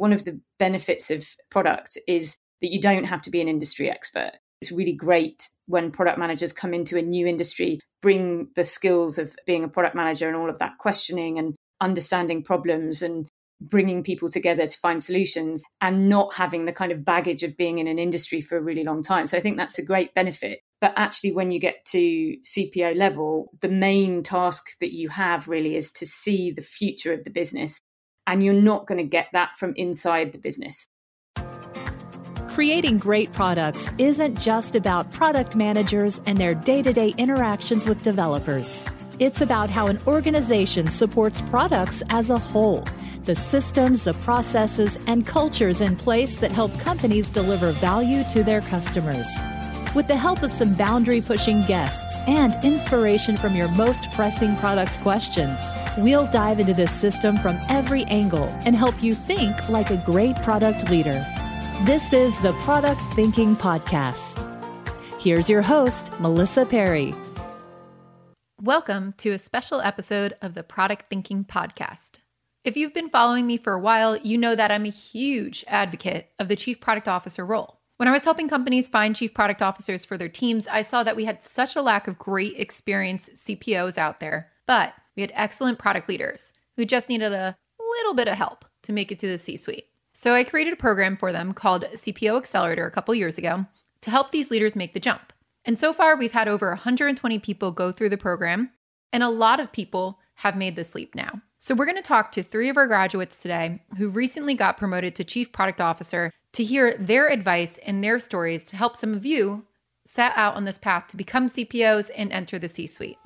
one of the benefits of product is that you don't have to be an industry expert. It's really great when product managers come into a new industry, bring the skills of being a product manager and all of that questioning and understanding problems and bringing people together to find solutions, and not having the kind of baggage of being in an industry for a really long time. So I think that's a great benefit. But actually, when you get to CPO level, the main task that you have really is to see the future of the business. And you're not going to get that from inside the business. Creating great products isn't just about product managers and their day-to-day interactions with developers. It's about how an organization supports products as a whole, the systems, the processes, and cultures in place that help companies deliver value to their customers. With the help of some boundary-pushing guests and inspiration from your most pressing product questions, we'll dive into this system from every angle and help you think like a great product leader. This is the Product Thinking Podcast. Here's your host, Melissa Perri. Welcome to a special episode of the Product Thinking Podcast. If you've been following me for a while, you know that I'm a huge advocate of the Chief Product Officer role. When I was helping companies find Chief Product Officers for their teams, I saw that we had such a lack of great experienced CPOs out there, but we had excellent product leaders who just needed a little bit of help to make it to the C-suite. So I created a program for them called CPO Accelerator a couple years ago to help these leaders make the jump. And so far, we've had over 120 people go through the program, and a lot of people have made the leap now. So we're going to talk to three of our graduates today who recently got promoted to Chief Product Officer to hear their advice and their stories to help some of you set out on this path to become CPOs and enter the C-suite.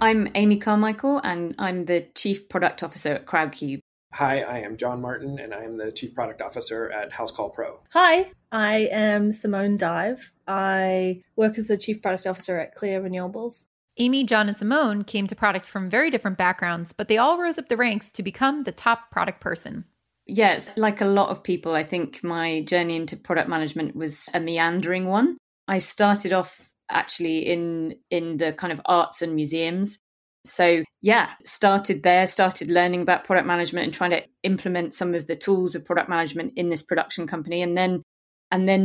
I'm Amy Carmichael, and I'm the Chief Product Officer at Crowdcube. Hi, I am John Martin, and I am the Chief Product Officer at Housecall Pro. Hi, I am Simone Dive. I work as the Chief Product Officer at Clir Renewables. Amy, John, and Simone came to product from very different backgrounds, but they all rose up the ranks to become the top product person. Yes, like a lot of people, I think my journey into product management was a meandering one. I started off actually in the kind of arts and museums. So yeah, started learning about product management and trying to implement some of the tools of product management in this production company. And then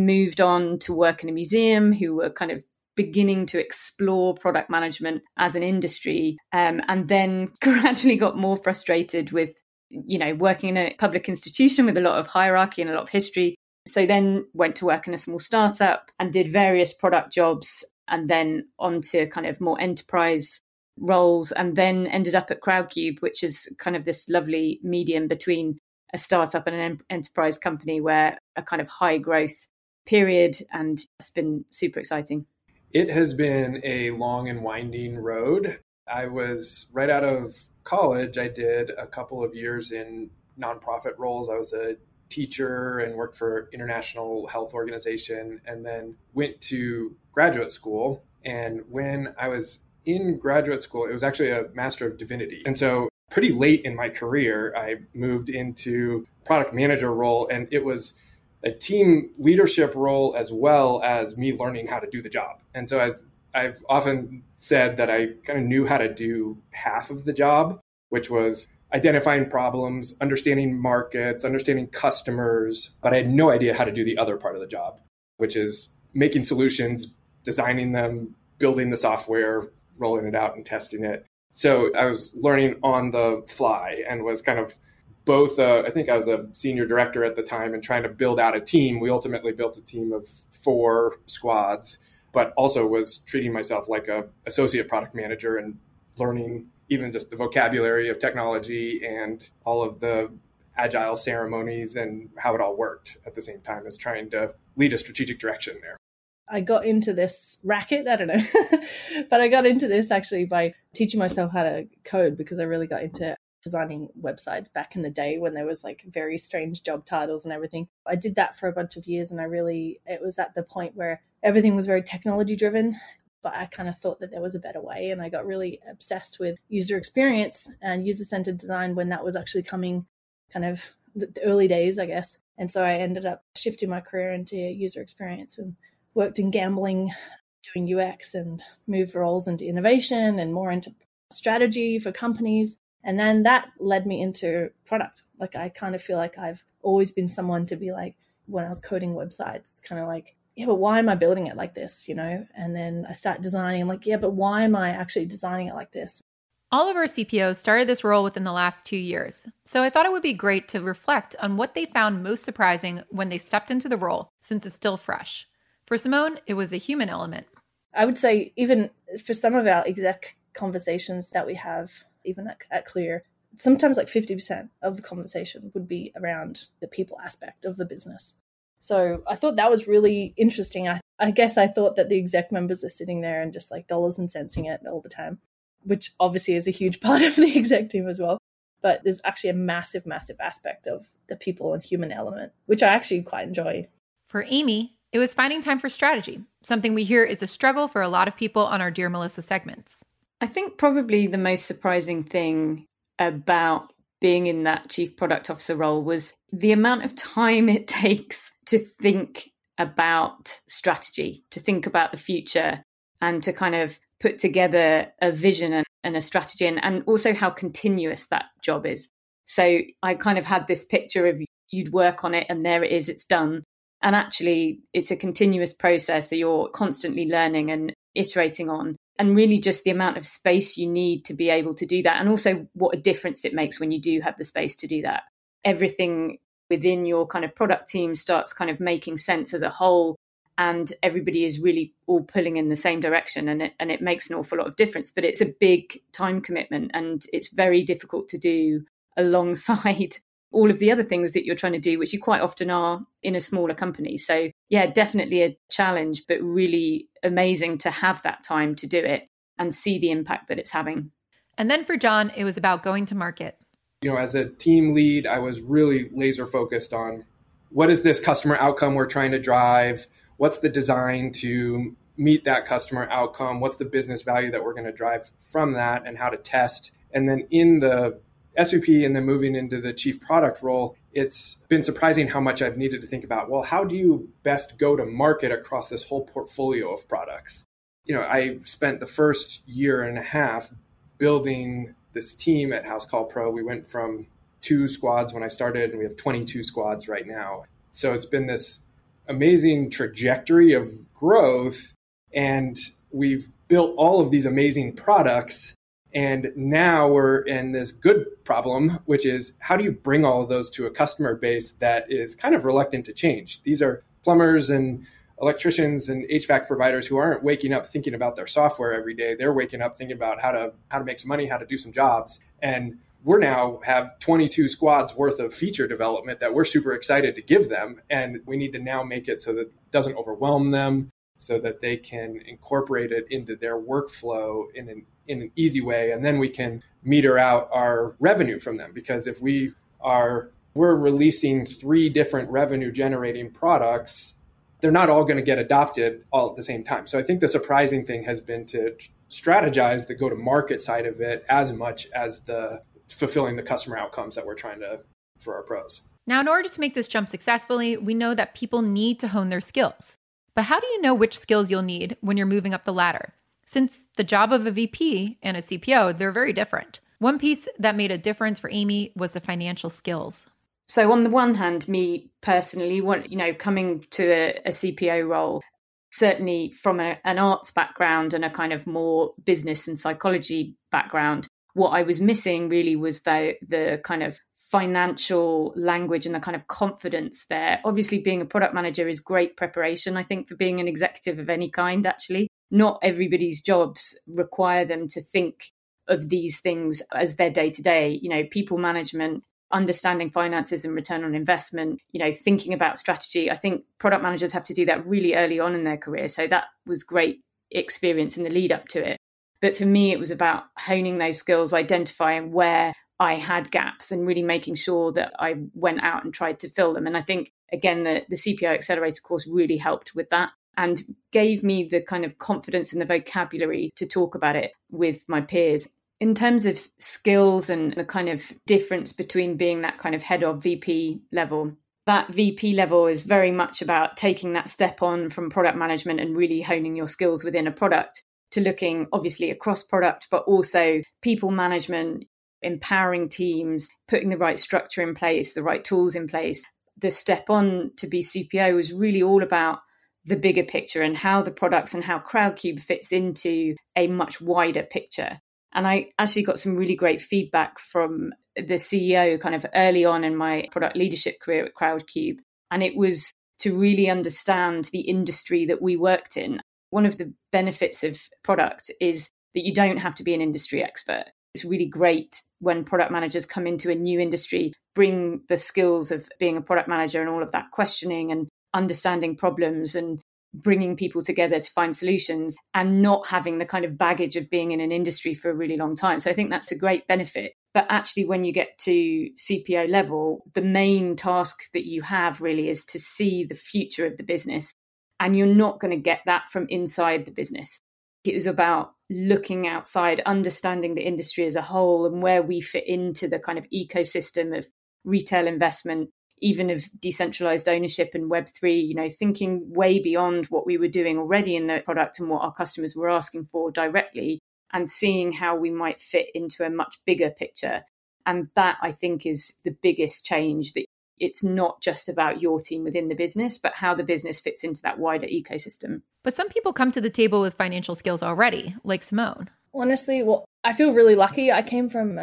moved on to work in a museum who were kind of beginning to explore product management as an industry. And then gradually got more frustrated with, working in a public institution with a lot of hierarchy and a lot of history. So then went to work in a small startup and did various product jobs, and then onto kind of more enterprise roles, and then ended up at Crowdcube, which is kind of this lovely medium between a startup and an enterprise company, where a kind of high growth period, and it's been super exciting. It has been a long and winding road. I was right out of college. I did a couple of years in nonprofit roles. I was a teacher and worked for international health organization, and then went to graduate school. And when I was in graduate school, it was actually a Master of Divinity. And so pretty late in my career, I moved into product manager role, and it was a team leadership role as well as me learning how to do the job. And so as I've often said that I kind of knew how to do half of the job, which was identifying problems, understanding markets, understanding customers, but I had no idea how to do the other part of the job, which is making solutions, designing them, building the software, rolling it out and testing it. So I was learning on the fly, and was kind of both, I think I was a senior director at the time and trying to build out a team. We ultimately built a team of 4 squads, but also was treating myself like an associate product manager and learning even just the vocabulary of technology and all of the agile ceremonies and how it all worked at the same time as trying to lead a strategic direction there. I got into this racket, I don't know, but I got into this actually by teaching myself how to code, because I really got into designing websites back in the day when there was like very strange job titles and everything. I did that for a bunch of years, and it was at the point where everything was very technology driven, but I kind of thought that there was a better way. And I got really obsessed with user experience and user-centered design when that was actually coming, kind of the early days, I guess. And so I ended up shifting my career into user experience and worked in gambling, doing UX, and moved roles into innovation and more into strategy for companies. And then that led me into product. Like, I kind of feel like I've always been someone to be like, when I was coding websites, it's kind of like, yeah, but why am I building it like this, you know? And then I start designing. I'm like, yeah, but why am I actually designing it like this? All of our CPOs started this role within the last 2 years. So I thought it would be great to reflect on what they found most surprising when they stepped into the role, since it's still fresh. For Simone, it was a human element. I would say even for some of our exec conversations that we have, even at Clir, sometimes like 50% of the conversation would be around the people aspect of the business. So I thought that was really interesting. I guess I thought that the exec members are sitting there and just like dollars and centsing it all the time, which obviously is a huge part of the exec team as well. But there's actually a massive, massive aspect of the people and human element, which I actually quite enjoy. For Amy, it was finding time for strategy, something we hear is a struggle for a lot of people on our Dear Melissa segments. I think probably the most surprising thing about being in that Chief Product Officer role was the amount of time it takes to think about strategy, to think about the future, and to kind of put together a vision and a strategy, and also how continuous that job is. So I kind of had this picture of you'd work on it and there it is, it's done. And actually, it's a continuous process that you're constantly learning and iterating on. And really just the amount of space you need to be able to do that. And also what a difference it makes when you do have the space to do that. Everything within your kind of product team starts kind of making sense as a whole. And everybody is really all pulling in the same direction. And it makes an awful lot of difference. But it's a big time commitment. And it's very difficult to do alongside all of the other things that you're trying to do, which you quite often are in a smaller company. So yeah, definitely a challenge, but really amazing to have that time to do it and see the impact that it's having. And then for John, it was about going to market. You know, as a team lead, I was really laser focused on what is this customer outcome we're trying to drive? What's the design to meet that customer outcome? What's the business value that we're going to drive from that, and how to test? And then in the SVP and then moving into the chief product role, it's been surprising how much I've needed to think about, well, how do you best go to market across this whole portfolio of products? You know, I spent the first year and a half building this team at Housecall Pro. We went from 2 squads when I started, and we have 22 squads right now. So it's been this amazing trajectory of growth, and we've built all of these amazing products. And now we're in this good problem, which is how do you bring all of those to a customer base that is kind of reluctant to change? These are plumbers and electricians and HVAC providers who aren't waking up thinking about their software every day. They're waking up thinking about how to make some money, how to do some jobs. And we're now have 22 squads worth of feature development that we're super excited to give them. And we need to now make it so that it doesn't overwhelm them, so that they can incorporate it into their workflow in an easy way. And then we can meter out our revenue from them. Because if we're releasing 3 different revenue generating products, they're not all going to get adopted all at the same time. So I think the surprising thing has been to strategize the go-to-market side of it as much as the fulfilling the customer outcomes that we're trying to for our pros. Now, in order to make this jump successfully, we know that people need to hone their skills. But how do you know which skills you'll need when you're moving up the ladder? Since the job of a VP and a CPO, they're very different. One piece that made a difference for Amy was the financial skills. So on the one hand, me personally, coming to a CPO role, certainly from an arts background and a kind of more business and psychology background, what I was missing really was the kind of financial language and the kind of confidence there. Obviously, being a product manager is great preparation, I think, for being an executive of any kind, actually. Not everybody's jobs require them to think of these things as their day-to-day, people management, understanding finances and return on investment, thinking about strategy. I think product managers have to do that really early on in their career. So that was great experience in the lead up to it. But for me, it was about honing those skills, identifying where I had gaps and really making sure that I went out and tried to fill them. And I think, again, the CPO Accelerator course really helped with that and gave me the kind of confidence and the vocabulary to talk about it with my peers. In terms of skills and the kind of difference between being that kind of head of VP level, that VP level is very much about taking that step on from product management and really honing your skills within a product to looking, obviously, across product, but also people management, empowering teams, putting the right structure in place, the right tools in place. The step on to be CPO was really all about the bigger picture and how the products and how Crowdcube fits into a much wider picture. And I actually got some really great feedback from the CEO kind of early on in my product leadership career at Crowdcube. And it was to really understand the industry that we worked in. One of the benefits of product is that you don't have to be an industry expert. It's really great when product managers come into a new industry, bring the skills of being a product manager and all of that questioning and understanding problems and bringing people together to find solutions, and not having the kind of baggage of being in an industry for a really long time. So I think that's a great benefit. But actually, when you get to CPO level, the main task that you have really is to see the future of the business. And you're not going to get that from inside the business. It was about looking outside, understanding the industry as a whole and where we fit into the kind of ecosystem of retail investment, even of decentralized ownership and Web3, thinking way beyond what we were doing already in the product and what our customers were asking for directly, and seeing how we might fit into a much bigger picture. And that, I think, is the biggest change, that it's not just about your team within the business, but how the business fits into that wider ecosystem. But some people come to the table with financial skills already, like Simone. Honestly, I feel really lucky. I came from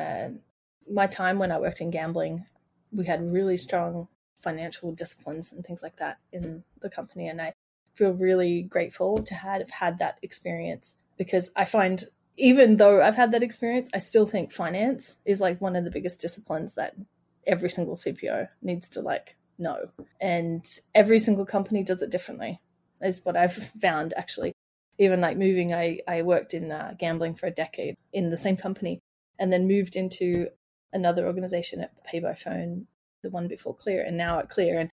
my time when I worked in gambling. We had really strong financial disciplines and things like that in the company. And I feel really grateful to have had that experience, because I find, even though I've had that experience, I still think finance is like one of the biggest disciplines that every single CPO needs to know. And every single company does it differently, is what I've found, actually. Even moving, I worked in gambling for a decade in the same company, and then moved into another organization at Pay by Phone, the one before Clir, and now at Clir. And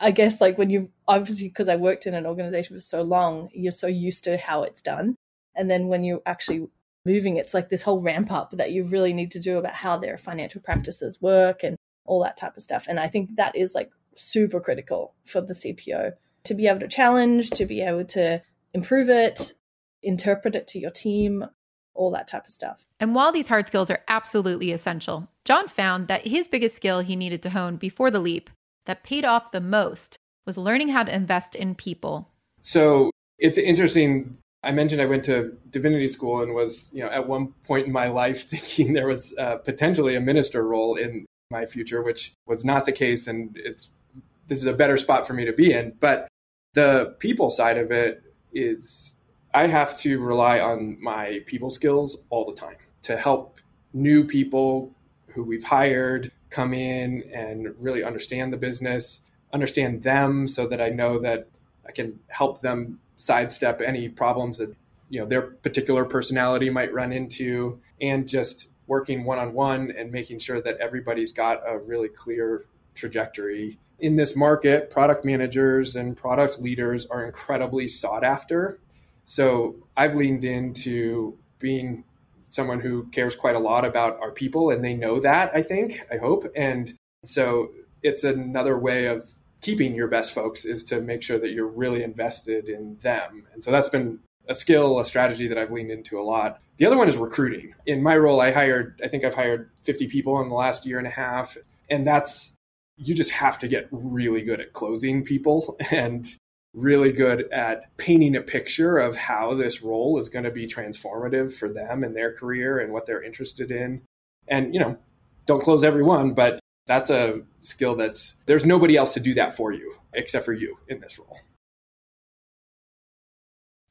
I guess when you, obviously, because I worked in an organization for so long, you're so used to how it's done. And then when you're actually moving, it's this whole ramp up that you really need to do about how their financial practices work and all that type of stuff. And I think that is super critical for the CPO to be able to challenge, to be able to improve it, interpret it to your team, all that type of stuff. And while these hard skills are absolutely essential, John found that his biggest skill he needed to hone before the leap that paid off the most was learning how to invest in people. So it's interesting. I mentioned I went to divinity school and was, at one point in my life thinking there was potentially a minister role in my future, which was not the case. And this is a better spot for me to be in. But the people side of it is, I have to rely on my people skills all the time to help new people who we've hired come in and really understand the business, understand them, so that I know that I can help them sidestep any problems that their particular personality might run into, and just working one-on-one and making sure that everybody's got a really clear trajectory. In this market, product managers and product leaders are incredibly sought after. So I've leaned into being someone who cares quite a lot about our people, and they know that, I hope. And so it's another way of keeping your best folks, is to make sure that you're really invested in them. And so that's been a skill, a strategy that I've leaned into a lot. The other one is recruiting. In my role, I've hired 50 people in the last year and a half. And you just have to get really good at closing people and really good at painting a picture of how this role is going to be transformative for them and their career and what they're interested in. And, don't close everyone, but that's a skill there's nobody else to do that for you except for you in this role.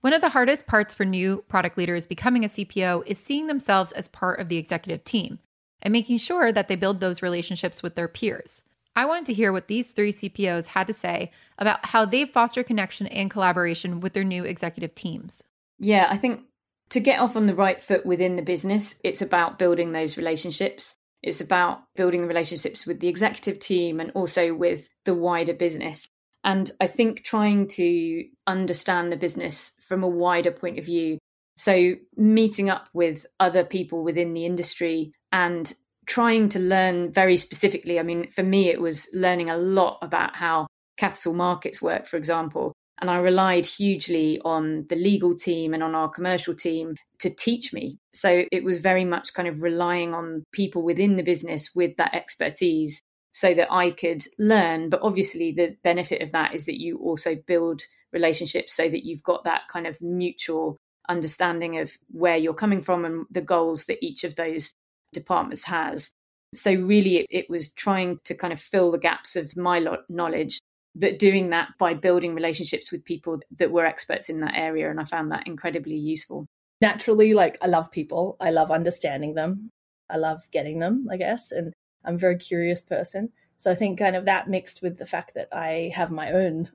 One of the hardest parts for new product leaders becoming a CPO is seeing themselves as part of the executive team and making sure that they build those relationships with their peers. I wanted to hear what these three CPOs had to say about how they foster connection and collaboration with their new executive teams. Yeah, I think to get off on the right foot within the business, it's about building those relationships. It's about building the relationships with the executive team and also with the wider business. And I think trying to understand the business from a wider point of view. So meeting up with other people within the industry and trying to learn very specifically. For me, it was learning a lot about how capital markets work, for example, And I relied hugely on the legal team and on our commercial team to teach me. So it was very much kind of relying on people within the business with that expertise so that I could learn. But obviously the benefit of that is that you also build relationships so that you've got that kind of mutual understanding of where you're coming from and the goals that each of those departments has. So really it was trying to kind of fill the gaps of my knowledge, but doing that by building relationships with people that were experts in that area. And I found that incredibly useful. Naturally, like I love people. I love understanding them. I love getting them, I guess. And I'm a very curious person. So I think kind of that mixed with the fact that I have my own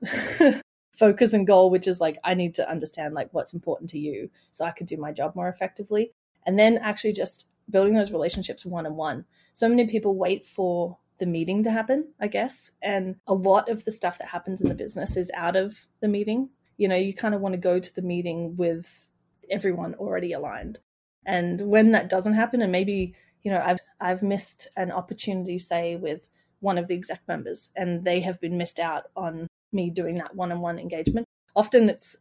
focus and goal, which is like, I need to understand like what's important to you so I could do my job more effectively. And then actually just building those relationships one-on-one. So many people wait for the meeting to happen, I guess. And a lot of the stuff that happens in the business is out of the meeting. You know, you kind of want to go to the meeting with everyone already aligned. And when that doesn't happen, and maybe, you know, I've missed an opportunity, say, with one of the exec members, and they have been missed out on me doing that one-on-one engagement. Often it's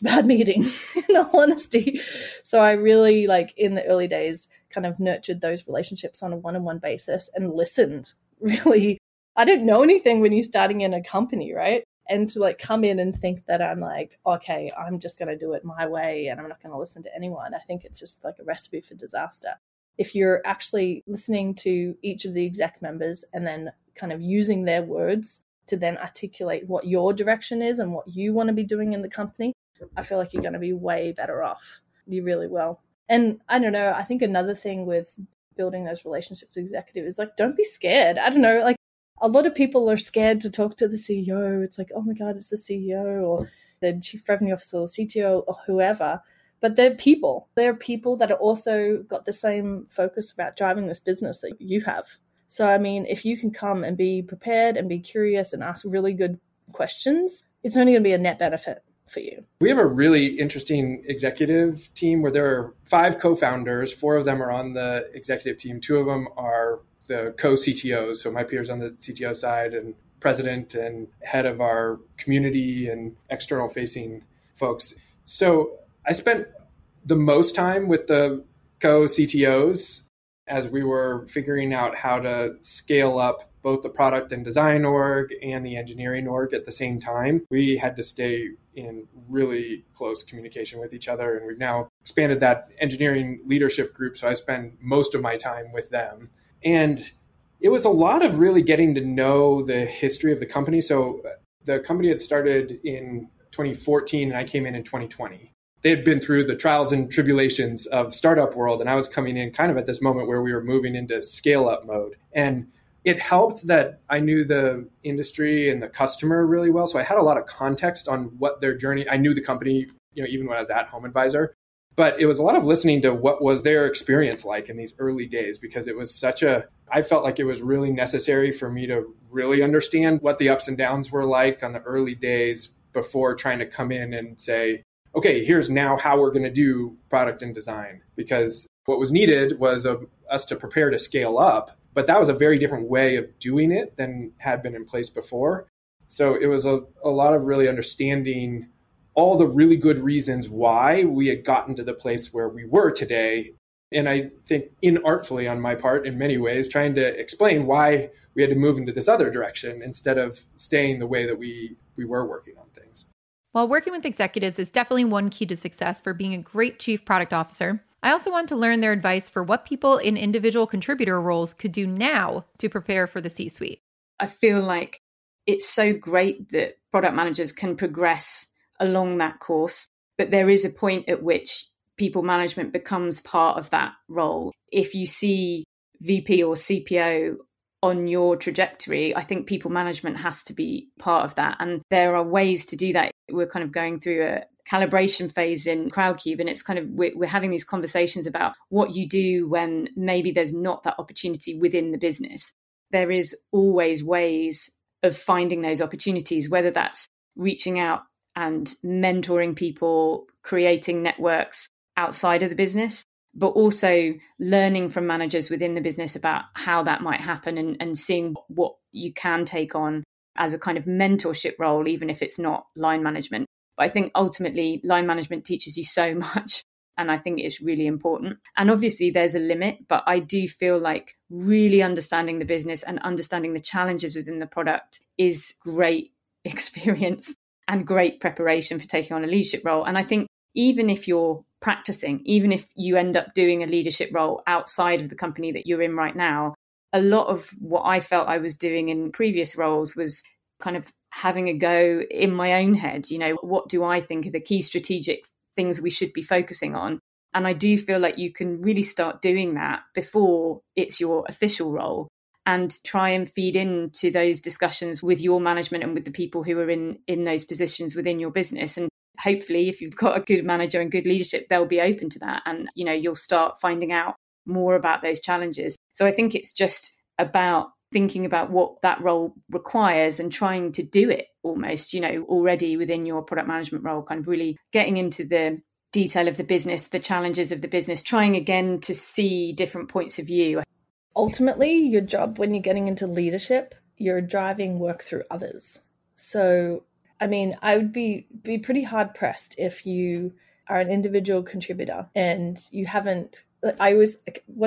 bad meeting, in all honesty. So I really, like, in the early days, kind of nurtured those relationships on a one-on-one basis and listened. Really, I didn't know anything when you're starting in a company, right? And to like come in and think that I'm like, okay, I'm just going to do it my way and I'm not going to listen to anyone. I think it's just like a recipe for disaster. If you're actually listening to each of the exec members and then kind of using their words to then articulate what your direction is and what you want to be doing in the company, I feel like you're going to be way better off. You really will. And I don't know, I think another thing with building those relationships with executives is like, don't be scared. I don't know, like a lot of people are scared to talk to the CEO. It's like, oh my God, it's the CEO or the Chief Revenue Officer or CTO or whoever. But they're people. They're people that are also got the same focus about driving this business that you have. So, I mean, if you can come and be prepared and be curious and ask really good questions, it's only going to be a net benefit for you. We have a really interesting executive team where there are 5 co-founders. 4 of them are on the executive team. 2 of them are the co-CTOs. So my peers on the CTO side and president and head of our community and external facing folks. So I spent the most time with the co-CTOs as we were figuring out how to scale up both the product and design org and the engineering org at the same time. We had to stay in really close communication with each other. And we've now expanded that engineering leadership group. So I spend most of my time with them. And it was a lot of really getting to know the history of the company. So the company had started in 2014 and I came in 2020. They had been through the trials and tribulations of startup world. And I was coming in kind of at this moment where we were moving into scale up mode. And it helped that I knew the industry and the customer really well. So I had a lot of context on what their journey, I knew the company, you know, even when I was at Home Advisor, but it was a lot of listening to what was their experience like in these early days, because it was such a, I felt like it was really necessary for me to really understand what the ups and downs were like on the early days before trying to come in and say, okay, here's now how we're going to do product and design, because what was needed was us to prepare to scale up. But that was a very different way of doing it than had been in place before. So it was a lot of really understanding all the really good reasons why we had gotten to the place where we were today. And I think inartfully on my part, in many ways, trying to explain why we had to move into this other direction instead of staying the way that we were working on things. While working with executives is definitely one key to success for being a great Chief Product Officer, I also want to learn their advice for what people in individual contributor roles could do now to prepare for the C-suite. I feel like it's so great that product managers can progress along that course, but there is a point at which people management becomes part of that role. If you see VP or CPO on your trajectory, I think people management has to be part of that. And there are ways to do that. We're kind of going through a calibration phase in Crowdcube, and it's kind of we're having these conversations about what you do when maybe there's not that opportunity within the business. There is always ways of finding those opportunities, whether that's reaching out and mentoring people, creating networks outside of the business, but also learning from managers within the business about how that might happen and seeing what you can take on as a kind of mentorship role, even if it's not line management. But I think ultimately line management teaches you so much. And I think it's really important. And obviously there's a limit, but I do feel like really understanding the business and understanding the challenges within the product is great experience and great preparation for taking on a leadership role. And I think even if you're practicing, even if you end up doing a leadership role outside of the company that you're in right now, a lot of what I felt I was doing in previous roles was kind of having a go in my own head. You know, what do I think are the key strategic things we should be focusing on? And I do feel like you can really start doing that before it's your official role and try and feed into those discussions with your management and with the people who are in those positions within your business. And hopefully, if you've got a good manager and good leadership, they'll be open to that. And, you know, you'll start finding out more about those challenges. So I think it's just about thinking about what that role requires and trying to do it almost, you know, already within your product management role, kind of really getting into the detail of the business, the challenges of the business, trying again to see different points of view. Ultimately, your job when you're getting into leadership, you're driving work through others. So, I mean, I would be pretty hard pressed if you are an individual contributor and you haven't, I always,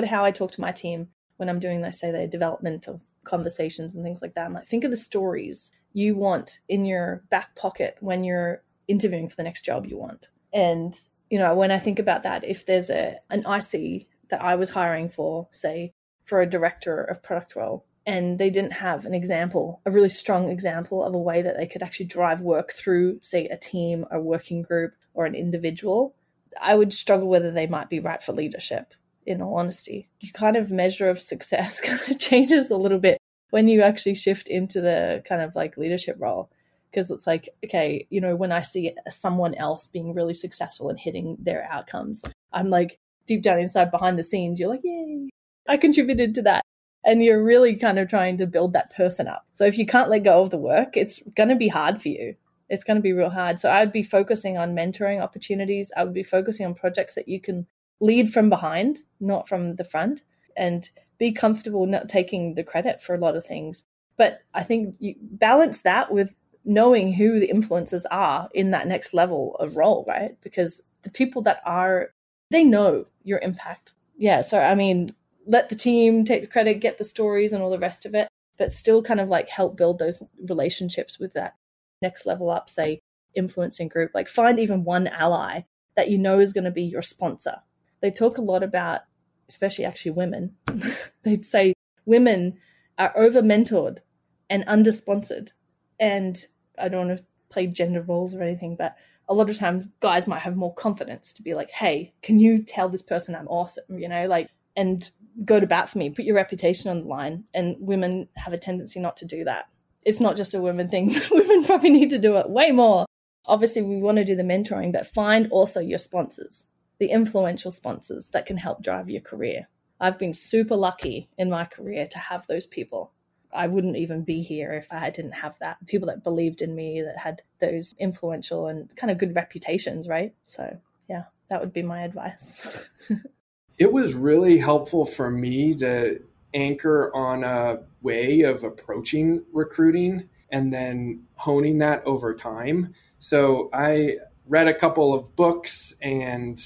how I talk to my team when I'm doing, I say, the development of conversations and things like that. I'm like, think of the stories you want in your back pocket when you're interviewing for the next job you want. And, you know, when I think about that, if there's an IC that I was hiring for, say, for a director of product role, and they didn't have an example, a really strong example of a way that they could actually drive work through, say, a team, a working group, or an individual, I would struggle whether they might be right for leadership. In all honesty, your kind of measure of success kind of changes a little bit when you actually shift into the kind of like leadership role, because it's like, okay, you know, when I see someone else being really successful and hitting their outcomes, I'm like, deep down inside, behind the scenes, you're like, yay, I contributed to that. And you're really kind of trying to build that person up. So if you can't let go of the work, it's going to be hard for you. It's going to be real hard. So I'd be focusing on mentoring opportunities. I would be focusing on projects that you can lead from behind, not from the front, and be comfortable not taking the credit for a lot of things. But I think you balance that with knowing who the influencers are in that next level of role, right? Because the people that are, they know your impact. Yeah. So, I mean, let the team take the credit, get the stories and all the rest of it, but still kind of like help build those relationships with that next level up, say, influencing group. Like find even one ally that you know is going to be your sponsor. They talk a lot about, especially actually women, they'd say women are over-mentored and under-sponsored. And I don't want to play gender roles or anything, but a lot of times guys might have more confidence to be like, hey, can you tell this person I'm awesome, you know, like, and go to bat for me, put your reputation on the line. And women have a tendency not to do that. It's not just a women thing. Women probably need to do it way more. Obviously, we want to do the mentoring, but find also your sponsors, the influential sponsors that can help drive your career. I've been super lucky in my career to have those people. I wouldn't even be here if I didn't have that. People that believed in me, that had those influential and kind of good reputations, right? So yeah, that would be my advice. It was really helpful for me to anchor on a way of approaching recruiting and then honing that over time. So I read a couple of books and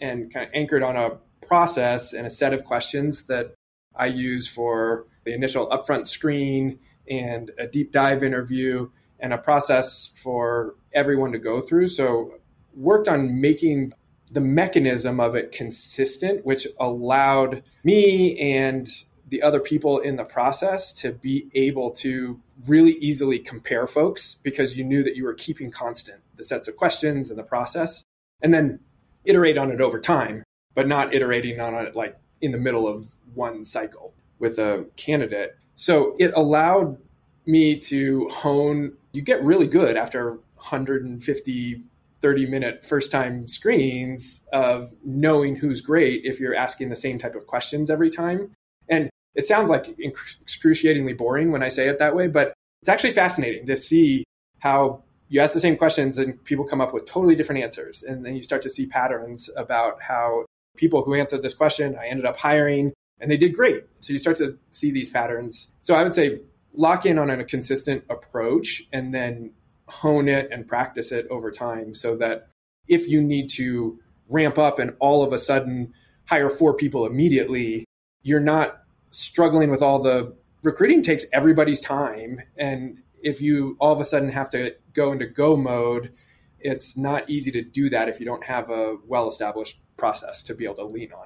kind of anchored on a process and a set of questions that I use for the initial upfront screen and a deep dive interview and a process for everyone to go through. So worked on making the mechanism of it consistent, which allowed me and the other people in the process to be able to really easily compare folks because you knew that you were keeping constant the sets of questions and the process, and then iterate on it over time, but not iterating on it like in the middle of one cycle with a candidate. So it allowed me to hone, you get really good after 150, 30-minute first-time screens of knowing who's great if you're asking the same type of questions every time. And it sounds like excruciatingly boring when I say it that way, but it's actually fascinating to see how you ask the same questions and people come up with totally different answers. And then you start to see patterns about how people who answered this question, I ended up hiring and they did great. So you start to see these patterns. So I would say lock in on a consistent approach and then hone it and practice it over time so that if you need to ramp up and all of a sudden hire 4 people immediately, you're not struggling with all the recruiting takes everybody's time. And if you all of a sudden have to go into go mode, it's not easy to do that if you don't have a well-established process to be able to lean on.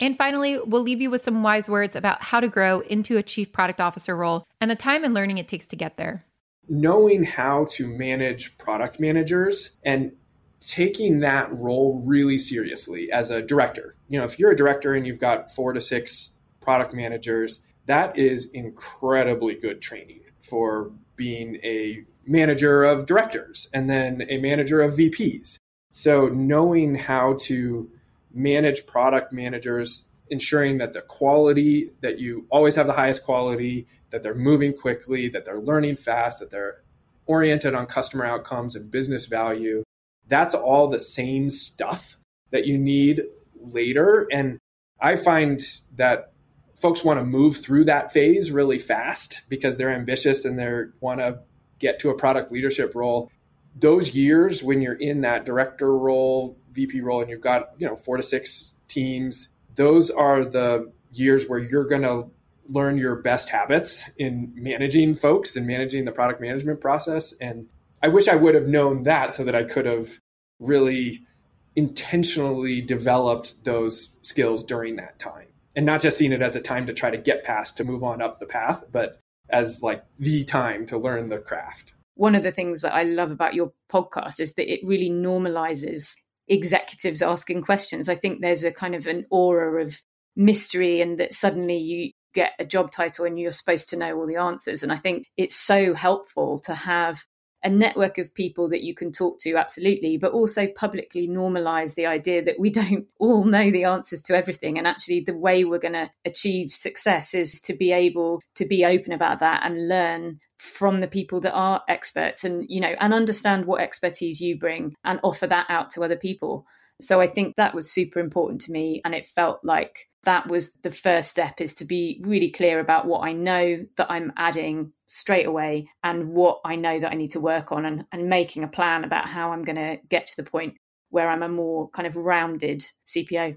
And finally, we'll leave you with some wise words about how to grow into a chief product officer role and the time and learning it takes to get there. Knowing how to manage product managers and taking that role really seriously as a director. You know, if you're a director and you've got 4 to 6 product managers, that is incredibly good training for being a manager of directors and then a manager of VPs. So knowing how to manage product managers, ensuring that the quality, that you always have the highest quality, that they're moving quickly, that they're learning fast, that they're oriented on customer outcomes and business value. That's all the same stuff that you need later. And I find that folks want to move through that phase really fast because they're ambitious and they want to get to a product leadership role. Those years when you're in that director role, VP role, and you've got, 4 to 6 teams, those are the years where you're going to learn your best habits in managing folks and managing the product management process. And I wish I would have known that so that I could have really intentionally developed those skills during that time and not just seen it as a time to try to get past, to move on up the path, but as like the time to learn the craft. One of the things that I love about your podcast is that it really normalizes executives asking questions. I think there's a kind of an aura of mystery and that suddenly you get a job title and you're supposed to know all the answers. And I think it's so helpful to have a network of people that you can talk to, absolutely, but also publicly normalize the idea that we don't all know the answers to everything. And actually the way we're going to achieve success is to be able to be open about that and learn from the people that are experts and understand what expertise you bring and offer that out to other people. So I think that was super important to me. And it felt like that was the first step, is to be really clear about what I know that I'm adding straight away and what I know that I need to work on and making a plan about how I'm going to get to the point where I'm a more kind of rounded CPO.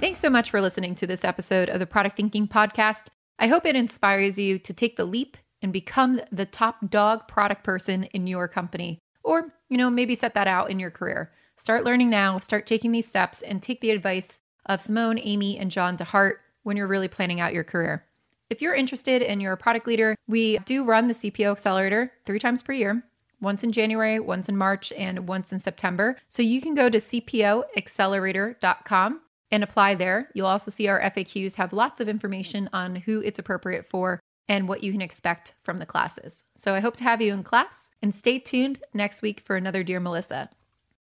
Thanks so much for listening to this episode of the Product Thinking Podcast. I hope it inspires you to take the leap and become the top dog product person in your company, or, maybe set that out in your career. Start learning now, start taking these steps, and take the advice of Simone, Amy, and John to heart when you're really planning out your career. If you're interested and you're a product leader, we do run the CPO Accelerator 3 times per year, once in January, once in March, and once in September. So you can go to cpoaccelerator.com and apply there. You'll also see our FAQs have lots of information on who it's appropriate for and what you can expect from the classes. So I hope to have you in class, and stay tuned next week for another Dear Melissa.